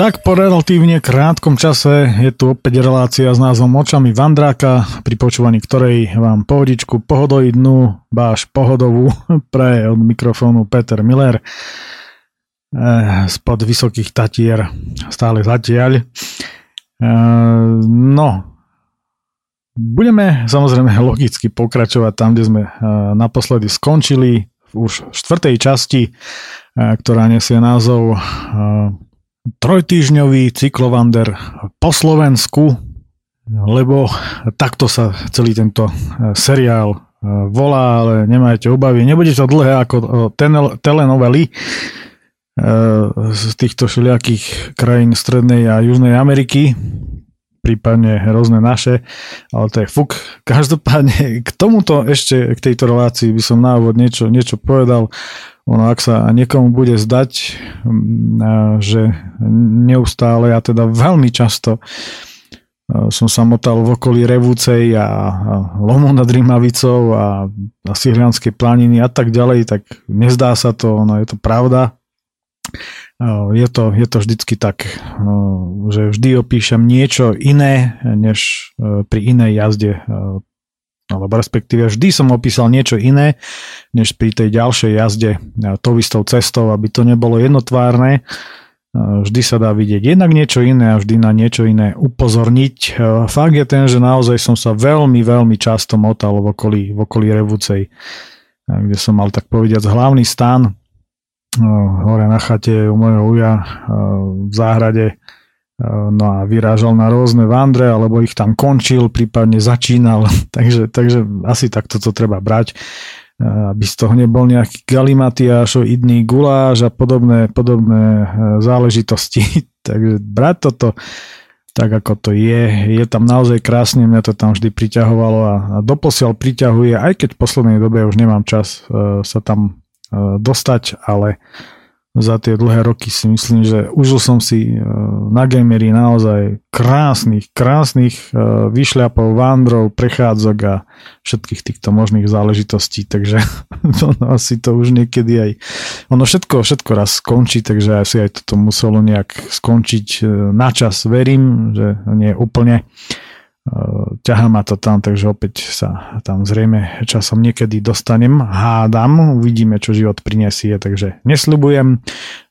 Tak po relatívne krátkom čase je tu opäť relácia s názvom Očami Vandráka, pri počúvaní ktorej vám pohodičku pohodoidnú, báž pohodovú praje od mikrofónu Peter Miller spod Vysokých Tatier, stále zatiaľ. No, budeme samozrejme logicky pokračovať tam, kde sme naposledy skončili, už v štvrtej časti, ktorá nesie názov Trojtýždňový cyklovander po Slovensku, lebo takto sa celý tento seriál volá, ale nemajte obavy. Nebude to dlhé ako telenovely z týchto všelijakých krajín Strednej a Južnej Ameriky, prípadne rôzne naše, ale to je fuk. Každopádne k tomuto ešte, k tejto relácii by som na úvod niečo povedal. Ono, ak sa niekomu bude zdať, že neustále, ja teda veľmi často som sa motal v okolí Revúcej a Lomu nad Rimavicou a Sihlianskej planiny a tak ďalej, tak nezdá sa to, ono je to pravda. Je to vždycky tak, že vždy opíšem niečo iné, než pri inej jazde, alebo respektíve vždy som opísal niečo iné, než pri tej ďalšej jazde tou istou cestou, aby to nebolo jednotvárne. Vždy sa dá vidieť jednak niečo iné a vždy na niečo iné upozorniť. Fakt je ten, že naozaj som sa veľmi, veľmi často motal v okolí Revúcej, kde som mal tak povediac hlavný stan. Hore na chate u mojho uja v záhrade, no a vyrážal na rôzne vandre alebo ich tam končil, prípadne začínal, takže asi takto to treba brať, aby z toho nebol nejaký galimatiáš, idný guláš a podobné záležitosti. Takže brať toto tak ako to je tam naozaj krásne, mňa to tam vždy priťahovalo a doposiaľ priťahuje, aj keď v poslednej dobe už nemám čas sa tam dostať, ale za tie dlhé roky si myslím, že užil som si na Gamery naozaj krásnych vyšľapov, vandrov, prechádzok a všetkých týchto možných záležitostí, takže asi to už niekedy aj ono všetko raz skončí, takže asi aj toto muselo nejak skončiť na čas, verím, že nie úplne ťahá ma to tam, takže opäť sa tam zrejme časom niekedy dostanem, hádam, uvidíme, čo život prinesie, takže nesľubujem,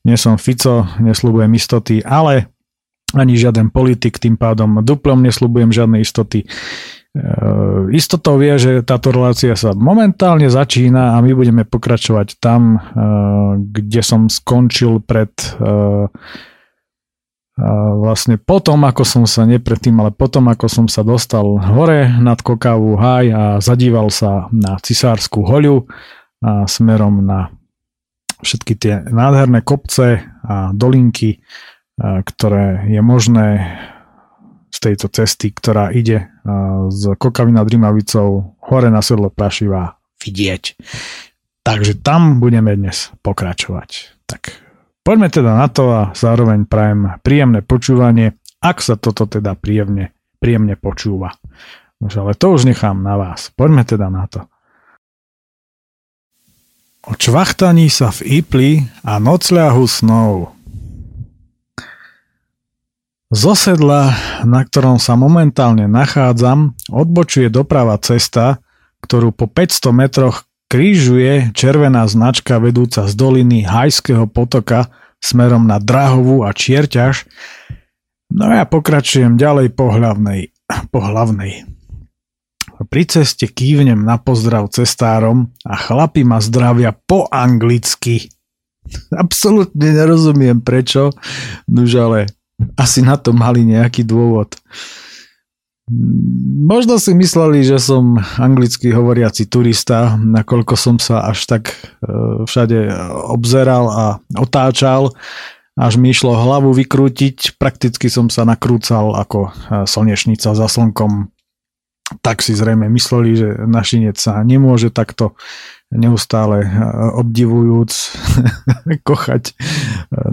nie som Fico, nesľubujem istoty, ale ani žiaden politik, tým pádom duplom nesľubujem žiadne istoty. Istotou je, že táto relácia sa momentálne začína a my budeme pokračovať tam, kde som skončil pred vlastne potom, ako som sa dostal hore nad Kokavu Haj a zadíval sa na Cisársku hoľu a smerom na všetky tie nádherné kopce a dolinky, ktoré je možné z tejto cesty, ktorá ide z Kokavy nad Rimavicou hore na sedlo Prašivá, vidieť. Takže tam budeme dnes pokračovať. Tak poďme teda na to a zároveň prajem príjemné počúvanie, ak sa toto teda príjemne počúva. Nož, ale to už nechám na vás. Poďme teda na to. O čvachtaní sa v Ipli a nocľahu snov. Zo sedla, na ktorom sa momentálne nachádzam, odbočuje doprava cesta, ktorú po 500 metroch krížuje červená značka vedúca z doliny Hajského potoka smerom na Drahovú a Čierťaž. No ja pokračujem ďalej po hlavnej. Pri ceste kývnem na pozdrav cestárom a chlapi ma zdravia po anglicky. Absolútne nerozumiem prečo, nuž ale asi na to mali nejaký dôvod. Možno si mysleli, že som anglicky hovoriaci turista, nakoľko som sa až tak všade obzeral a otáčal, až mi išlo hlavu vykrútiť. Prakticky som sa nakrúcal ako slnečnica za slnkom. Tak si zrejme mysleli, že našinec sa nemôže takto neustále obdivujúc kochať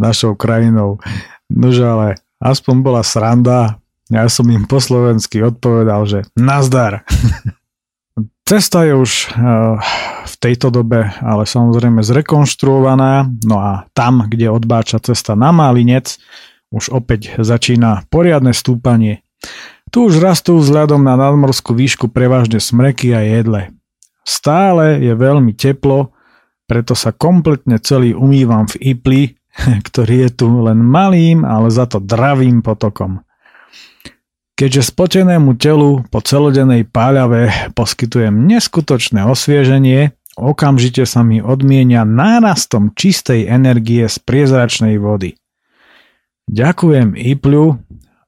našou krajinou. Nože ale aspoň bola sranda. Ja som im po slovensky odpovedal, že nazdar. Cesta je už v tejto dobe, ale samozrejme zrekonštruovaná, no a tam, kde odbáča cesta na Malinec, Už opäť začína poriadne stúpanie. Tu už rastú vzhľadom na nadmorskú výšku prevažne smreky a jedle. Stále je veľmi teplo, preto sa kompletne celý umývam v Ipli, ktorý je tu len malým, ale za to dravým potokom. Keďže spotenému telu po celodennej páľave poskytujem neskutočné osvieženie, okamžite sa mi odmienia nárastom čistej energie z priezračnej vody. Ďakujem Ipľu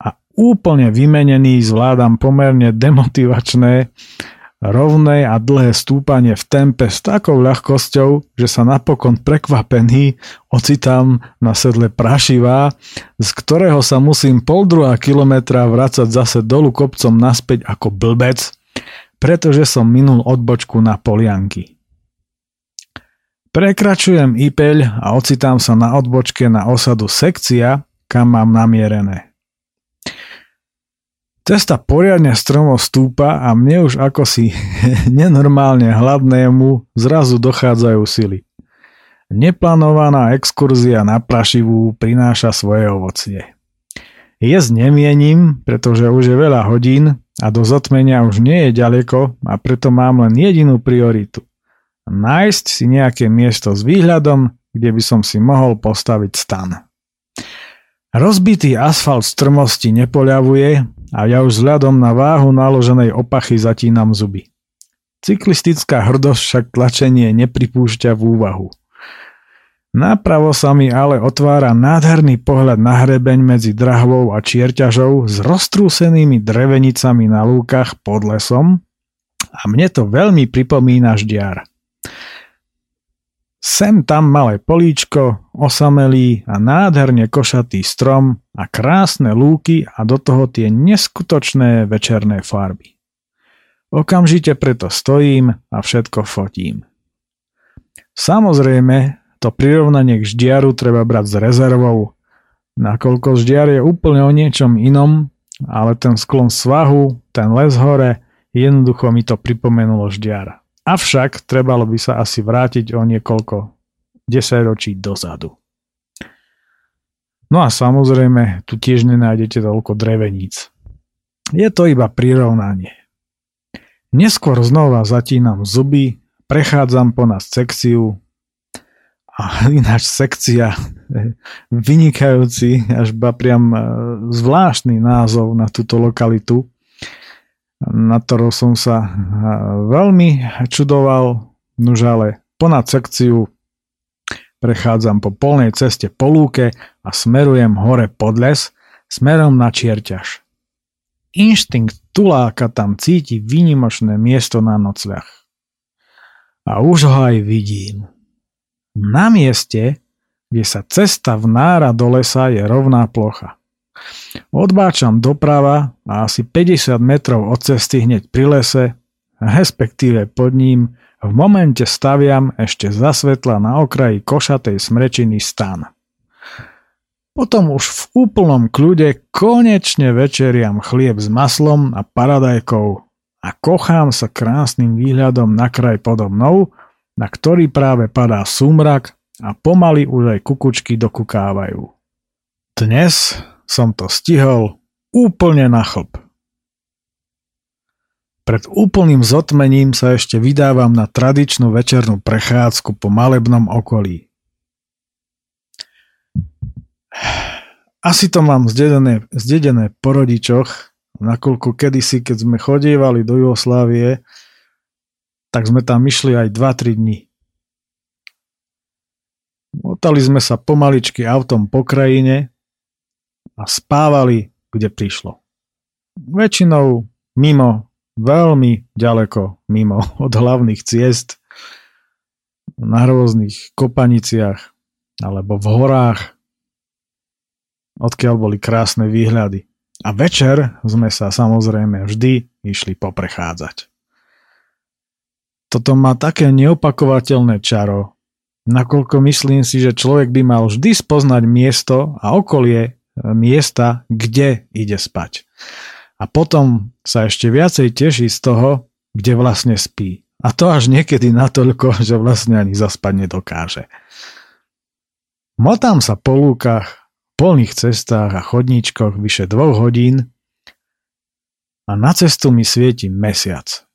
a úplne vymenený zvládam pomerne demotivačné, rovné a dlhé stúpanie v tempe s takou ľahkosťou, že sa napokon prekvapený ocitám na sedle Prašivá, z ktorého sa musím 1,5 kilometra vracať zase dolu kopcom naspäť ako blbec, pretože som minul odbočku na Polianky. Prekračujem Ipeľ a ocitám sa na odbočke na osadu Sekcia, kam mám namierené. Cesta poriadne stromo stúpa a mne už akosi nenormálne hladnému zrazu dochádzajú sily. Neplánovaná exkurzia na Prašivú prináša svoje ovocie. Jesť nemienim, pretože už je veľa hodín a do zatmenia už nie je ďaleko a preto mám len jedinú prioritu. Nájsť si nejaké miesto s výhľadom, kde by som si mohol postaviť stan. Rozbitý asfalt strmosti nepoľavuje a ja už vzhľadom na váhu naloženej opachy zatínam zuby. Cyklistická hrdosť však tlačenie nepripúšťa v úvahu. Napravo sa mi ale otvára nádherný pohľad na hrebeň medzi Drahou a Čierťažou s roztrúsenými drevenicami na lúkach pod lesom a mne to veľmi pripomína Ždiar. Sem tam malé políčko, osamelý a nádherne košatý strom a krásne lúky a do toho tie neskutočné večerné farby. Okamžite preto stojím a všetko fotím. Samozrejme, to prirovnanie k Ždiaru treba brať s rezervou, nakoľko Ždiar je úplne o niečom inom, ale ten sklon svahu, ten les hore, jednoducho mi to pripomenulo Ždiara. Avšak trebalo by sa asi vrátiť o niekoľko 10 ročí dozadu. No a samozrejme, tu tiež nenájdete toľko dreveníc. Je to iba prirovnanie. Neskôr znova zatínam zuby, prechádzam ponad sekciu a ináč sekcia, vynikajúci, až ba priam zvláštny názov na túto lokalitu, na ktorou som sa veľmi čudoval, nuž ale ponad sekciu prechádzam po polnej ceste po lúke a smerujem hore pod les smerom na Čierťaž. Inštinkt tuláka tam cíti výnimočné miesto na nocľah. A už ho aj vidím. Na mieste, kde sa cesta vnára do lesa, je rovná plocha. Odbáčam doprava a asi 50 metrov od cesty hneď pri lese, respektíve pod ním, v momente staviam ešte za svetla na okraji košatej smrečiny stan. Potom už v úplnom kľude konečne večeriam chlieb s maslom a paradajkou a kochám sa krásnym výhľadom na kraj podo mnou, na ktorý práve padá súmrak a pomaly už aj kukučky dokukávajú. Dnes som to stihol úplne na chlb. Pred úplným zotmením sa ešte vydávam na tradičnú večernú prechádzku po malebnom okolí. Asi to mám zdedené po rodičoch, nakoľko kedysi, keď sme chodievali do Jugoslávie, tak sme tam išli aj 2-3 dní. Motali sme sa pomaličky autom po krajine a spávali, kde prišlo. Väčšinou mimo, veľmi ďaleko mimo od hlavných ciest, na rôznych kopaniciach alebo v horách, odkiaľ boli krásne výhľady. A večer sme sa samozrejme vždy išli poprechádzať. Toto má také neopakovateľné čaro, nakoľko myslím si, že človek by mal vždy spoznať miesto a okolie miesta, kde ide spať. A potom sa ešte viacej teší z toho, kde vlastne spí. A to až niekedy natoľko, že vlastne ani zaspať nedokáže. Motám sa po lúkach, polných cestách a chodníčkoch vyše 2 hodín a na cestu mi svieti mesiac.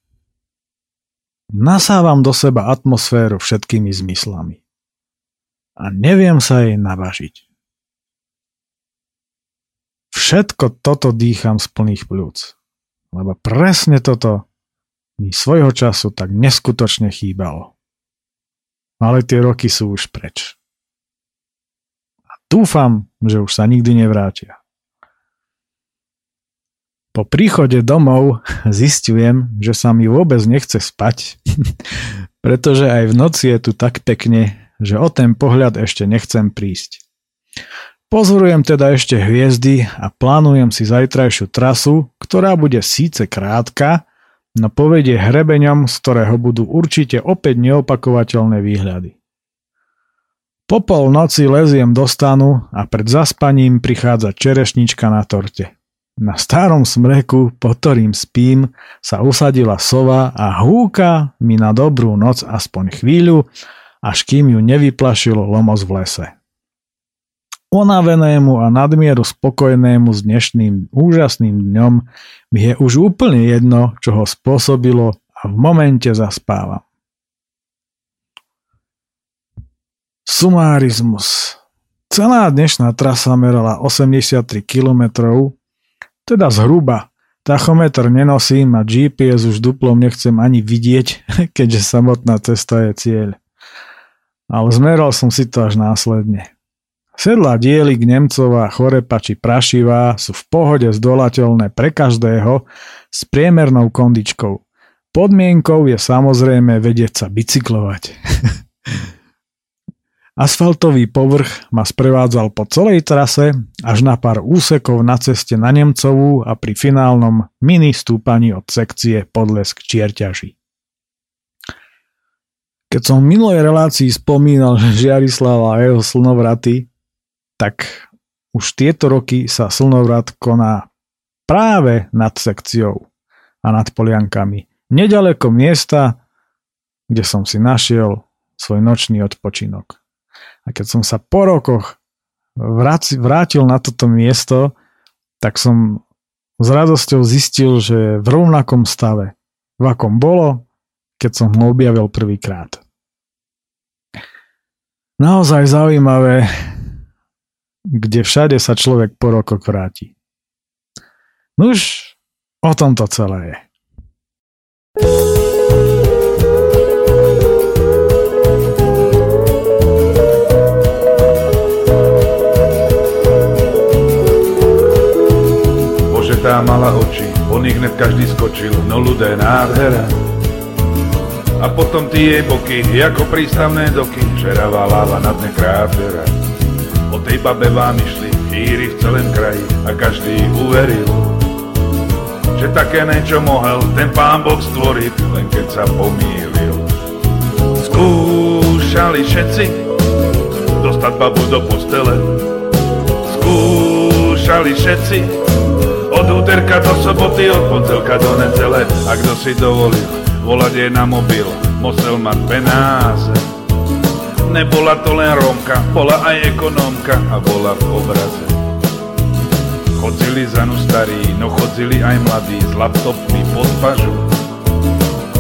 Nasávam do seba atmosféru všetkými zmyslami a neviem sa jej nabažiť. Všetko toto dýcham z plných pľúc, lebo presne toto mi svojho času tak neskutočne chýbalo. Ale tie roky sú už preč. Dúfam, že už sa nikdy nevrátia. Po príchode domov zisťujem, že sa mi vôbec nechce spať, pretože aj v noci je tu tak pekne, že o ten pohľad ešte nechcem prísť. Pozorujem teda ešte hviezdy a plánujem si zajtrajšiu trasu, ktorá bude síce krátka, no povedie hrebeňom, z ktorého budú určite opäť neopakovateľné výhľady. Po polnoci leziem do stanu a pred zaspaním prichádza čerešnička na torte. Na starom smreku, pod ktorým spím, sa usadila sova a húka mi na dobrú noc aspoň chvíľu, až kým ju nevyplašilo lomos v lese. Unavenému a nadmieru spokojnému s dnešným úžasným dňom mi je už úplne jedno, čo ho spôsobilo, a v momente zaspávam. Sumárizmus. Celá dnešná trasa merala 83 km, teda zhruba. Tachometr nenosím a GPS už duplom nechcem ani vidieť, keďže samotná cesta je cieľ. Ale zmeral som si to až následne. Sedlá dielik Nemcová, Chorepa či Prašivá sú v pohode zdolateľné pre každého s priemernou kondičkou. Podmienkou je samozrejme vedieť sa bicyklovať. Asfaltový povrch ma sprevádzal po celej trase až na pár úsekov na ceste na Nemcovú a pri finálnom mini stúpaní od sekcie Podlesk Čierťaži. Keď som v minulej relácii spomínal Žiarislava a jeho slnovraty, tak už tieto roky sa slnovrat koná práve nad sekciou a nad Poliankami, nedaleko miesta, kde som si našiel svoj nočný odpočinok. A keď som sa po rokoch vrátil na toto miesto, tak som s radosťou zistil, že je v rovnakom stave, v akom bolo, keď som ho objavil prvýkrát. Naozaj zaujímavé, kde všade sa človek po rokoch vráti. Nuž, o tom to celé je. Tá mala oči, po nich hned každý skočil, no ľudé nádhera. A potom ty jej boky, ako prístavné doky, žeravá láva na dne krátera. O tej babe vám išli chýry v celém kraji a každý uveril, že také niečo mohel ten pán Boh stvoriť, len keď sa pomýlil. Skúšali všetci dostať babu do postele, skúšali všetci od úterka do soboty, od pondelka do nedele. A kto si dovolil volať jej na mobil, musel mať penáze. Nebola to len Rómka, bola aj ekonomka a bola v obraze. Chodzili za ňu starí, no chodzili aj mladí s laptopmi pod pažu.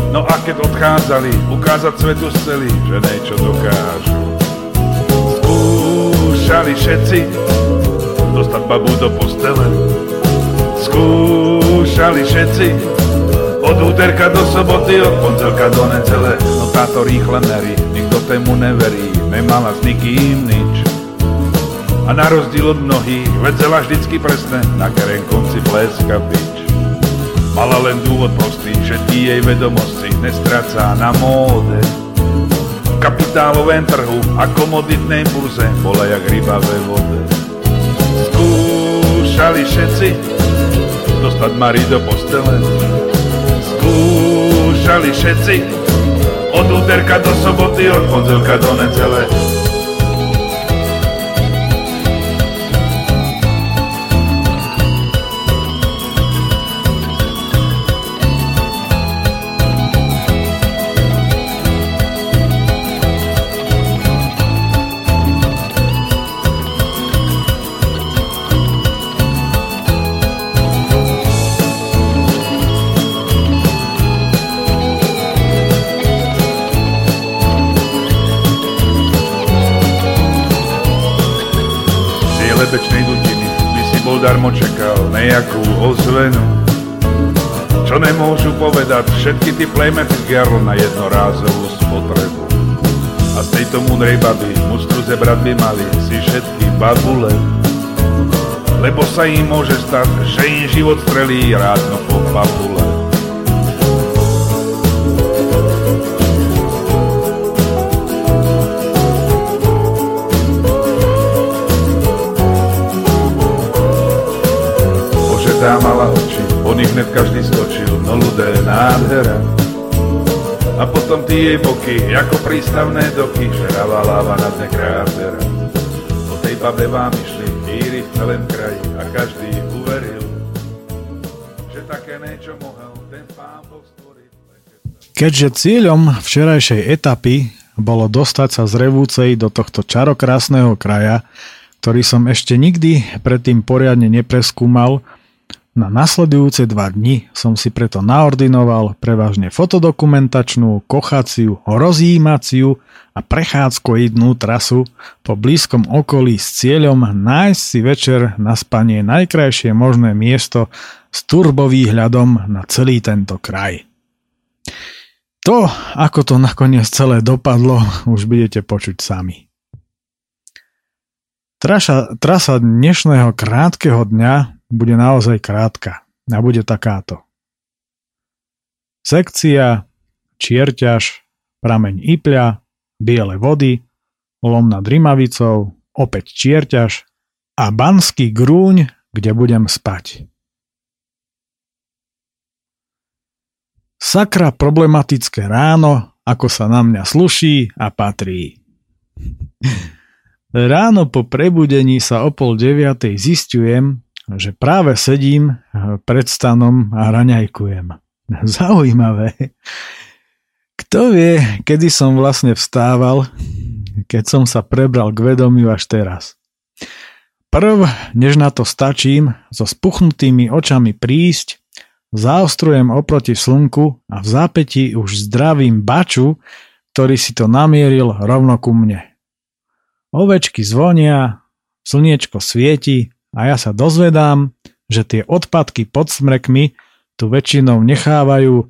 No a keď odchádzali, ukázať svetu chceli, že niečo dokážu. Skúšali všetci dostať babu do postele, skúšali všetci od úterka do soboty, od pondelka do nedele. No táto rýchle merí, nikto tému neverí, nemala s nikým nič. A na rozdiel od mnohých vedela vždycky presne, na ktorém konci bleska bič. Mala len dôvod prostý, všetky jej vedomosti nestráca na móde. V kapitálovém trhu a komoditnej burze bola jak ryba ve vode. Skúšali všetci dostať Mari do postele, skúšali všetci od úterka do soboty, od pondelka do nedele. nebezpečnej dutiny by si bol darmo čakal nejakú ozvenu. Čo nemôžu povedať všetky tí plejmety z jarl na jednorázovú spotrebu. A z tejto múdrej baby mustru zebrať by mali si všetky babule. Lebo sa im môže stať, že im život strelí rádno po papule. Tá mala oči, on ich hned každý skočil, no ľudé nádhera. A potom tie jej boky, ako prístavné doky, žerala láva na dne krátera. Po tej babe vám išli víry v celém kraji a každý uveril, že také niečo mohol ten Pán Boh stvoriť. Keďže cieľom včerajšej etapy bolo dostať sa z Revúcej do tohto čarokrasného kraja, ktorý som ešte nikdy predtým poriadne nepreskúmal, na nasledujúce 2 dni som si preto naordinoval prevažne fotodokumentačnú, kochaciu, rozjímaciu a prechádzkoidnú trasu po blízkom okolí s cieľom nájsť si večer na spanie najkrajšie možné miesto s turbovýhľadom na celý tento kraj. To, ako to nakoniec celé dopadlo, už budete počuť sami. Trasa dnešného krátkeho dňa bude naozaj krátka a bude takáto. Sekcia, Čierťaž, prameň Ipľa, Biele Vody, Lom nad Rimavicou, opäť Čierťaž a Banský Grúň, kde budem spať. Sakra problematické ráno, ako sa na mňa sluší a patrí. Ráno po prebudení sa o 8:30 zistujem, že práve sedím pred stanom a raňajkujem. Zaujímavé. Kto vie, kedy som vlastne vstával, keď som sa prebral k vedomiu až teraz. Prv, než na to stačím, so spuchnutými očami prísť, zaostrujem oproti slnku a v zápäti už zdravím baču, ktorý si to namieril rovno ku mne. Ovečky zvonia, slniečko svieti, a ja sa dozvedám, že tie odpadky pod smrekmi tu väčšinou nechávajú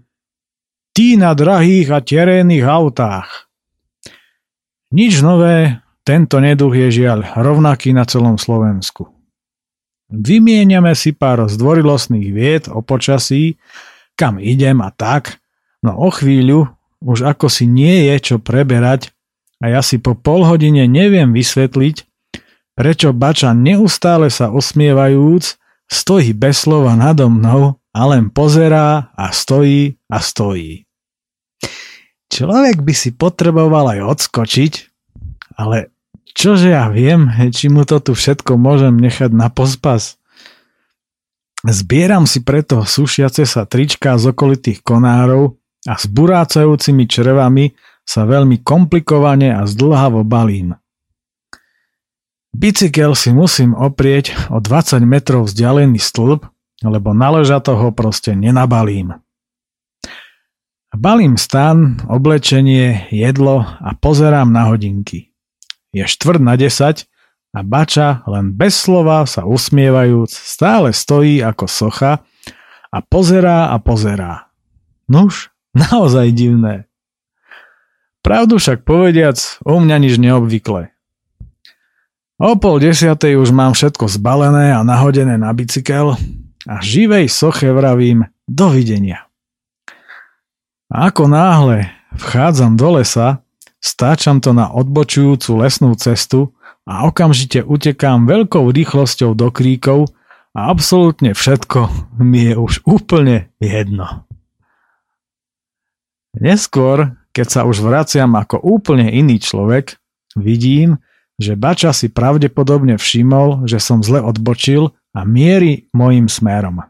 tí na drahých a terénnych autách. Nič nové, tento neduch je žiaľ rovnaký na celom Slovensku. Vymieňame si pár zdvorilostných vied o počasí, kam idem a tak, no o chvíľu už ako si nie je čo preberať a ja si po polhodine neviem vysvetliť, prečo bača neustále sa osmievajúc stojí bez slova nado mnou a len pozerá a stojí a stojí. Človek by si potreboval aj odskočiť, ale čože ja viem, či mu to tu všetko môžem nechať na pospas. Zbieram si preto sušiace sa trička z okolitých konárov a s burácajúcimi črevami sa veľmi komplikovane a zdĺhavo balím. Bicykel si musím oprieť o 20 metrov vzdialený stĺp, lebo na ležato ho proste nenabalím. Balím stan, oblečenie, jedlo a pozerám na hodinky. Je 9:45 a bača len bez slova sa usmievajúc stále stojí ako socha a pozerá a pozerá. Nuž, naozaj divné. Pravdu však povediac, u mňa nič neobvyklé. O 9:30 už mám všetko zbalené a nahodené na bicykel a živej soche vravím dovidenia. A ako náhle vchádzam do lesa, stáčam to na odbočujúcu lesnú cestu a okamžite utekám veľkou rýchlosťou do kríkov a absolútne všetko mi je už úplne jedno. Neskôr, keď sa už vraciam ako úplne iný človek, vidím, že bača si pravdepodobne všimol, že som zle odbočil a mierí mojim smerom.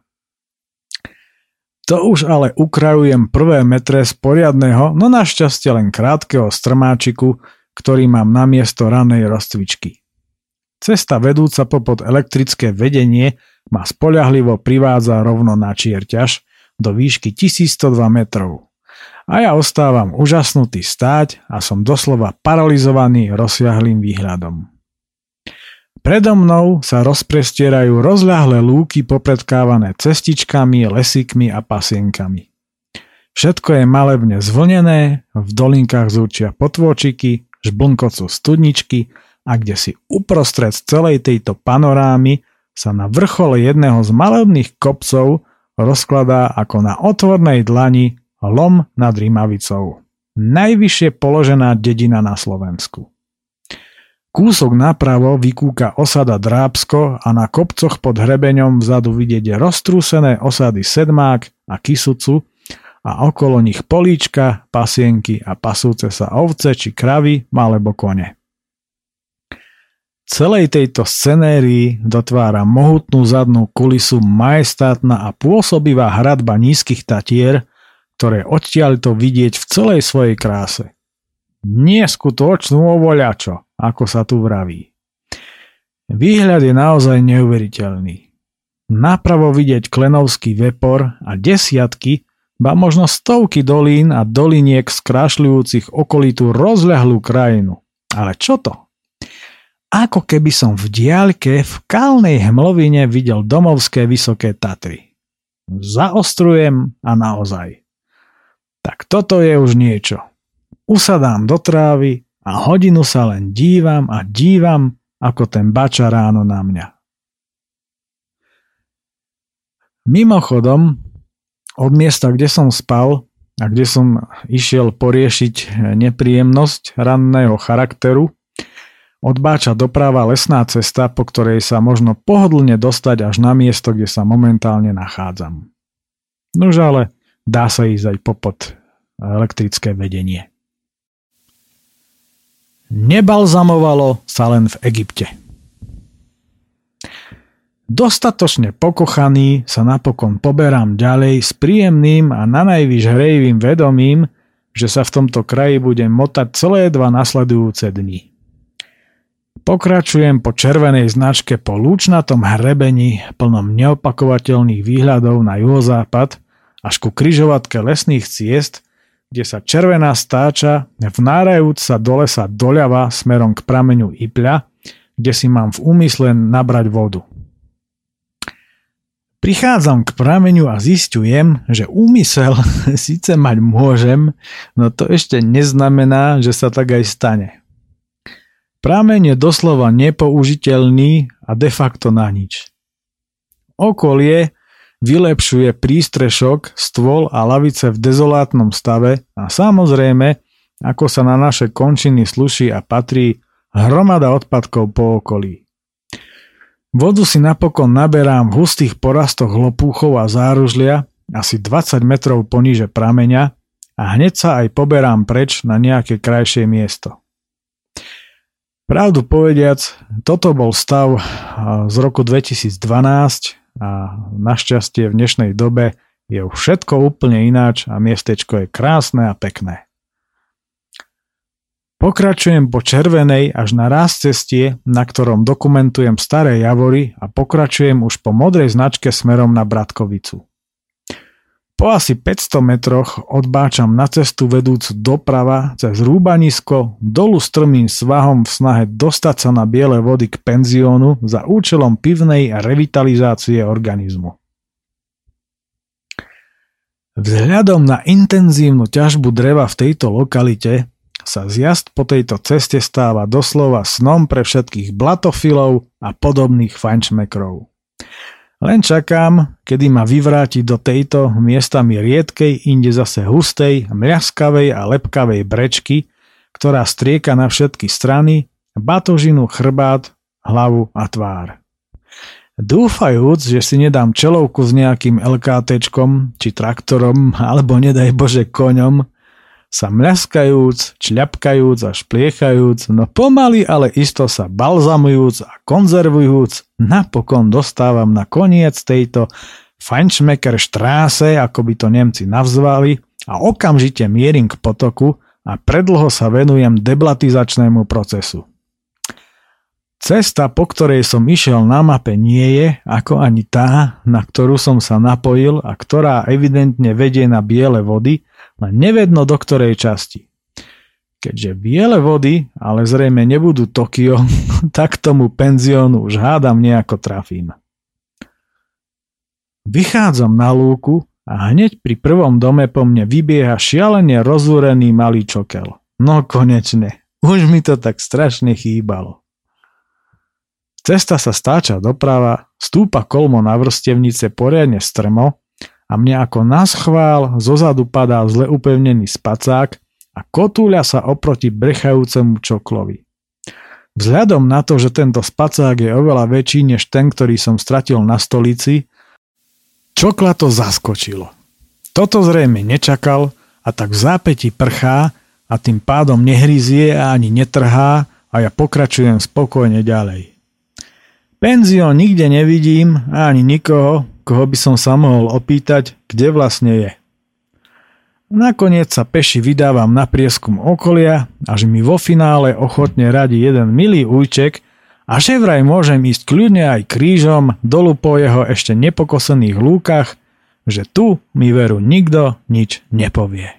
To už ale ukrajujem prvé metre z poriadneho, no našťastie len krátkeho strmáčiku, ktorý mám namiesto ranej rozcvičky. Cesta vedúca popod elektrické vedenie ma spoľahlivo privádza rovno na Čierťaž do výšky 1102 metrov. A ja ostávam úžasnutý stáť a som doslova paralizovaný rozsiahlým výhľadom. Predo mnou sa rozprestierajú rozľahlé lúky popredkávané cestičkami, lesíkmi a pasienkami. Všetko je malebne zvlnené, v dolinkách zúčia potôčiky, žblnkocú studničky a kdesi uprostred celej tejto panorámy sa na vrchole jedného z malebných kopcov rozkladá ako na otvornej dlani Lom nad Rimavicou. Najvyššie položená dedina na Slovensku. Kúsok napravo vykúka osada Drábsko a na kopcoch pod hrebeňom vzadu vidieť roztrúsené osady Sedmák a Kisucu a okolo nich políčka, pasienky a pasúce sa ovce či kravy alebo kone. Celej tejto scenérii dotvára mohutnú zadnú kulisu majestátna a pôsobivá hradba Nízkych Tatier, ktoré odtiaľto vidieť v celej svojej kráse. Neskutočnú ovoľačo, ako sa tu vraví. Výhľad je naozaj neuveriteľný. Napravo vidieť Klenovský vepor a desiatky, ba možno stovky dolín a doliniek skrášľujúcich okolitú rozľahlú krajinu. Ale čo to? Ako keby som v diaľke v kalnej hmlovine videl domovské Vysoké Tatry. Zaostrujem a naozaj. Tak toto je už niečo. Usadám do trávy a hodinu sa len dívam a dívam, ako ten bača ráno na mňa. Mimochodom, od miesta, kde som spal a kde som išiel poriešiť nepríjemnosť ranného charakteru, odbáča doprava lesná cesta, po ktorej sa možno pohodlne dostať až na miesto, kde sa momentálne nachádzam. Nož ale dá sa ísť aj popod elektrické vedenie. Nebalzamovalo sa len v Egypte. Dostatočne pokochaný sa napokon poberám ďalej s príjemným a nanajvýš hrejivým vedomím, že sa v tomto kraji budem motať celé 2 nasledujúce dni. Pokračujem po červenej značke po lúčnatom hrebení plnom neopakovateľných výhľadov na juhozápad až ku križovatke lesných ciest, kde sa červená stáča, vnárajúc sa do lesa doľava smerom k prameňu Ipľa, kde si mám v úmysle nabrať vodu. Prichádzam k prameňu a zisťujem, že úmysel síce mať môžem, no to ešte neznamená, že sa tak aj stane. Prameň je doslova nepoužiteľný a de facto na nič. Okolie vylepšuje prístrešok, stôl a lavice v dezolátnom stave a samozrejme, ako sa na naše končiny sluší a patrí, hromada odpadkov po okolí. Vodu si napokon naberám v hustých porastoch lopúchov a záružlia, asi 20 metrov poniže prameňa a hneď sa aj poberám preč na nejaké krajšie miesto. Pravdu povediac, toto bol stav z roku 2012, a našťastie v dnešnej dobe je už všetko úplne ináč a miestečko je krásne a pekné. Pokračujem po červenej až na ráz cestie, na ktorom dokumentujem staré javory a pokračujem už po modrej značke smerom na Bratkovicu. Po asi 500 metroch odbáčam na cestu vedúcu doprava cez rúbanisko, dolu strmým svahom v snahe dostať sa na Biele Vody k penziónu za účelom pivnej revitalizácie organizmu. Vzhľadom na intenzívnu ťažbu dreva v tejto lokalite sa zjazd po tejto ceste stáva doslova snom pre všetkých blatofilov a podobných fajnšmekrov. Len čakám, kedy ma vyvráti do tejto miestami riedkej, inde zase hustej, mľaskavej a lepkavej brečky, ktorá strieka na všetky strany, batožinu, chrbát, hlavu a tvár. Dúfajúc, že si nedám čelovku s nejakým LKTčkom či traktorom alebo nedaj Bože koňom, sa mľaskajúc, čľapkajúc a špliechajúc, no pomaly, ale isto sa balzamujúc a konzervujúc, napokon dostávam na koniec tejto fajnšmeker štráse, ako by to Nemci navzvali, a okamžite mierim k potoku a predlho sa venujem deblatizačnému procesu. Cesta, po ktorej som išiel na mape, nie je, ako ani tá, na ktorú som sa napojil a ktorá evidentne vedie na Biele Vody, len nevedno do ktorej časti. V Keďže Biele Vody, ale zrejme nebudú Tokio, tak tomu penziónu už hádam nejako trafím. Vychádzam na lúku a hneď pri prvom dome po mne vybieha šialene rozúrený malý čokel. No konečne, už mi to tak strašne chýbalo. Cesta sa stáča doprava, stúpa kolmo na vrstevnice poriadne strmo a mne ako naschvál zozadu padá zle upevnený spacák a kotúľa sa oproti brchajúcemu čoklovi. Vzhľadom na to, že tento spacák je oveľa väčší než ten, ktorý som stratil na stolici, čokla to zaskočilo. Toto zrejme nečakal a tak v zápäti prchá a tým pádom nehryzie a ani netrhá a ja pokračujem spokojne ďalej. Penzión nikde nevidím a ani nikoho, koho by som sa mohol opýtať, kde vlastne je. Nakoniec sa peši vydávam na prieskum okolia, až mi vo finále ochotne radí jeden milý ujček a že vraj môžem ísť kľudne aj krížom dolu po jeho ešte nepokosených lúkach, že tu mi veru nikto nič nepovie.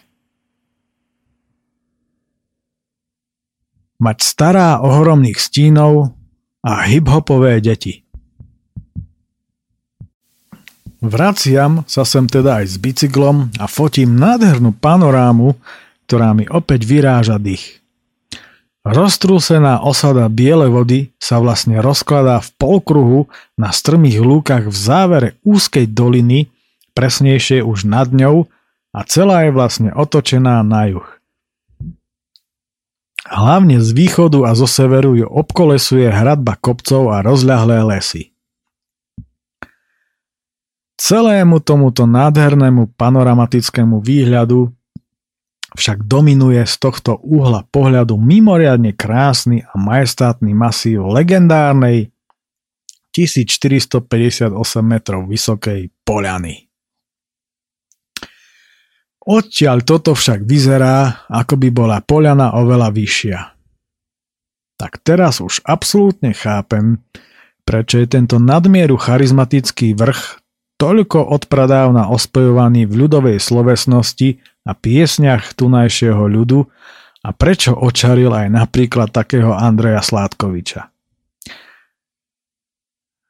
Mať stará ohromných stínov a hiphopové deti. Vraciam sa sem teda aj s bicyklom a fotím nádhernú panorámu, ktorá mi opäť vyráža dých. Roztrúsená osada Biele Vody sa vlastne rozkladá v polkruhu na strmých lúkach v závere úzkej doliny, presnejšie už nad ňou, a celá je vlastne otočená na juh. Hlavne z východu a zo severu ju obkolesuje hradba kopcov a rozľahlé lesy. Celému tomuto nádhernému panoramatickému výhľadu však dominuje z tohto uhla pohľadu mimoriadne krásny a majestátny masív legendárnej 1458 metrov vysokej Poľany. Odtiaľ toto však vyzerá, ako by bola Poľana oveľa vyššia. Tak teraz už absolútne chápem, prečo je tento nadmieru charizmatický vrch toľko odpradávna ospevovaný v ľudovej slovesnosti a piesňach tunajšieho ľudu a prečo očaril aj napríklad takého Andreja Sládkoviča.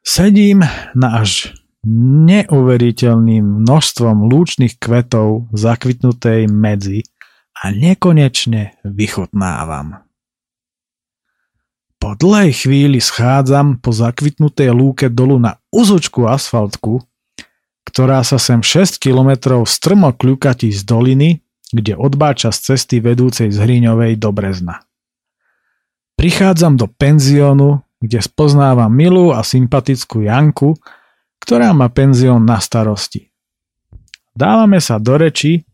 Sedím na až neuveriteľným množstvom lúčnych kvetov zakvitnutej medzi a nekonečne vychutnávam. Po dlhej chvíli schádzam po zakvitnutej lúke dolu na uzučku asfaltku, ktorá sa sem 6 km strmo kľukatí z doliny, kde odbáča z cesty vedúcej z Hriňovej do Brezna. Prichádzam do penziónu, kde spoznávam milú a sympatickú Janku, ktorá má penzión na starosti. Dávame sa do reči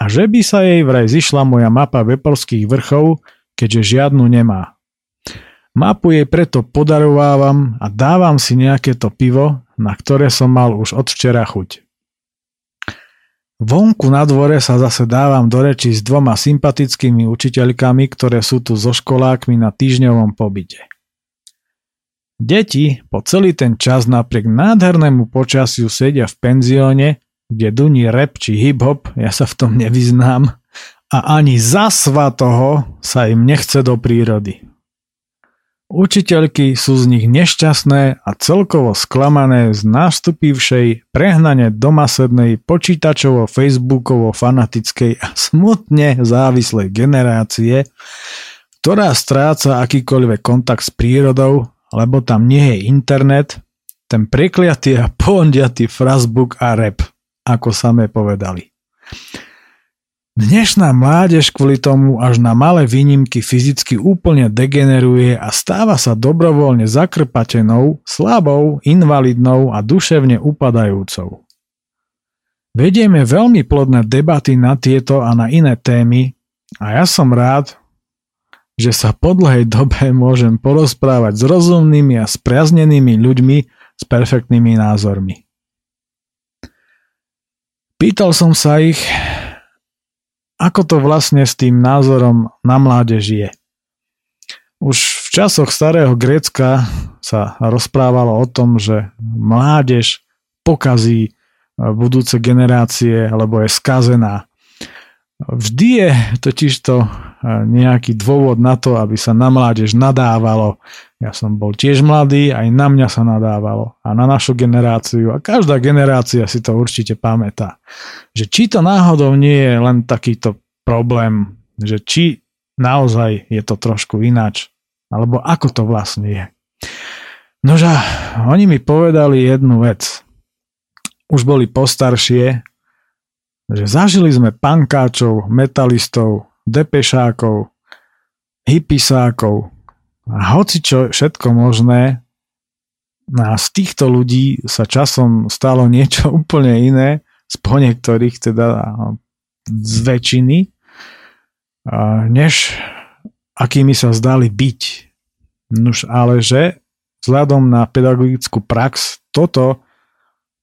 a že by sa jej vraj zišla moja mapa veporských vrchov, keďže žiadnu nemá. Mapu jej preto podarovávam a dávam si nejaké to pivo, na ktoré som mal už od včera chuť. Vonku na dvore sa zase dávam do reči s dvoma sympatickými učiteľkami, ktoré sú tu so školákmi na týždňovom pobyte. Deti po celý ten čas napriek nádhernému počasiu sedia v penzióne, kde duní rap či hip-hop, ja sa v tom nevyznám, a ani za svatoho sa im nechce do prírody. Učiteľky sú z nich nešťastné a celkovo sklamané z nastupivšej prehnane domasednej počítačovo-facebookovo fanatickej a smutne závislej generácie, ktorá stráca akýkoľvek kontakt s prírodou, lebo tam nie je internet, ten prekliatý a pondiatý Facebook a rap, ako samé povedali. Dnešná mládež kvôli tomu až na malé výnimky fyzicky úplne degeneruje a stáva sa dobrovoľne zakrpatenou, slabou, invalidnou a duševne upadajúcou. Vedieme veľmi plodné debaty na tieto a na iné témy a ja som rád, že sa po dlhej dobe môžem porozprávať s rozumnými a spriaznenými ľuďmi s perfektnými názormi. Pýtal som sa ich, ako to vlastne s tým názorom na mládež je. Už v časoch starého Grécka sa rozprávalo o tom, že mládež pokazí budúce generácie, alebo je skazená. Vždy je totižto nejaký dôvod na to, aby sa na mládež nadávalo. Ja som bol tiež mladý, aj na mňa sa nadávalo a na našu generáciu a každá generácia si to určite pamätá. Že či to náhodou nie je len takýto problém, že či naozaj je to trošku ináč, alebo ako to vlastne je. Nože, oni mi povedali jednu vec. Už boli postaršie, že zažili sme pankáčov, metalistov, depešákov, hipisákov a hocičo všetko možné. A z týchto ľudí sa časom stalo niečo úplne iné, z niektorých teda z väčšiny, než akými sa zdali byť. Nuž ale že vzhľadom na pedagogickú prax, toto,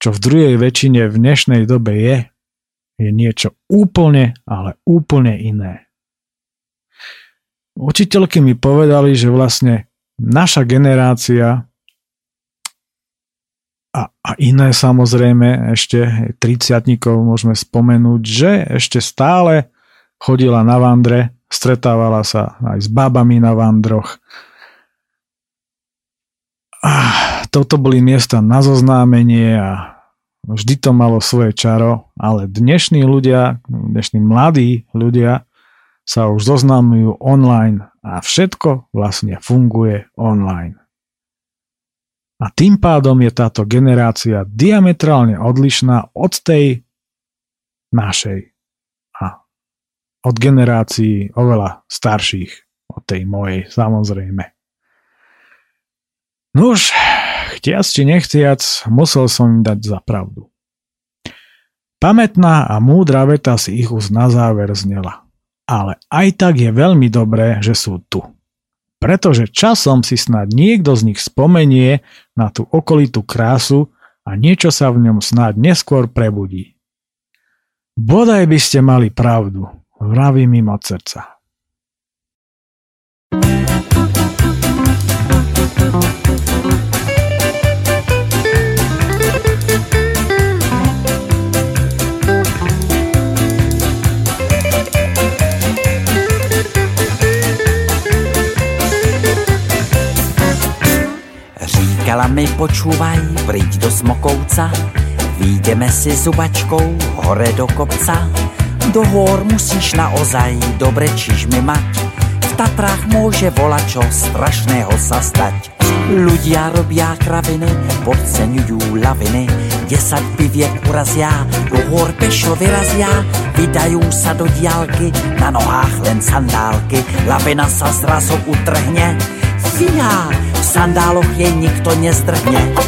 čo v druhej väčšine v dnešnej dobe je niečo úplne, ale úplne iné. Učiteľky mi povedali, že vlastne naša generácia a iné samozrejme, ešte 30-tníkov môžeme spomenúť, že ešte stále chodila na vandre, stretávala sa aj s babami na vandroch. Toto boli miesta na zoznámenie a vždy to malo svoje čaro, ale dnešní mladí ľudia sa už zoznámujú online a všetko vlastne funguje online. A tým pádom je táto generácia diametrálne odlišná od tej našej a od generácií oveľa starších, od tej mojej samozrejme. Nuž, chtiac či nechtiac, musel som im dať za pravdu. Pamätná a múdra veta si ich už na záver znela. Ale aj tak je veľmi dobré, že sú tu. Pretože časom si snad niekto z nich spomenie na tú okolitú krásu a niečo sa v ňom snad neskôr prebudí. Bodaj by ste mali pravdu, vravím im od srdca. Říkala mi, počúvaj, vryť do Smokouca, výjdeme si zubačkou hore do kopca. Do hor musíš naozaj dobre čižmy mať, v Tatrách môže volačo strašného sa stať. Ľudia robia kraviny, podceňujú laviny, 10 piviek urazia, do hor pešo vyrazia, vydajú sa do diálky, na nohách len sandálky, lavina sa zrazu utrhne. Fíha, v sandáloch jej nikto nezdrhne. Říkala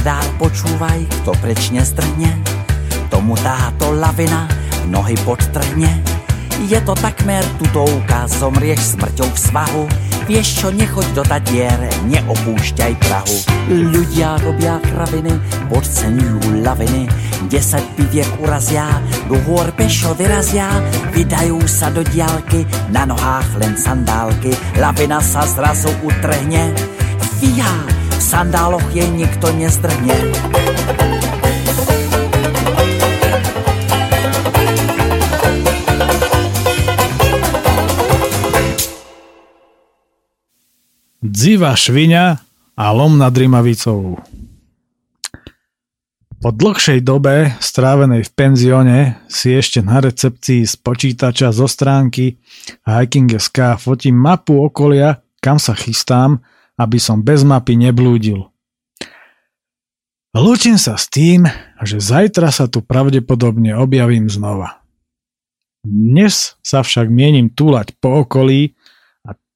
dál, počúvaj, kto prečne zdrhne, tomu táto lavina nohy podtrhne. Je to takmer tutouka, zomrieš smrťou v svahu. Vieš čo, nechoď do Tatier, neopúšťaj Prahu. Ľudia robia kraviny, podceňujú laviny, 10 piviek urazia, do hôr pešo vyrazia, vydajú sa do diálky, na nohách len sandálky, lavina sa zrazu utrhne. Fíha, v sandáloch jej nikto nezdrhne. Dziva šviňa a Lom nad Rimavicou. Po dlhšej dobe strávenej v penzióne si ešte na recepcii z počítača zo stránky hiking.sk fotím mapu okolia, kam sa chystám, aby som bez mapy neblúdil. Lúčim sa s tým, že zajtra sa tu pravdepodobne objavím znova. Dnes sa však mienim túlať po okolí,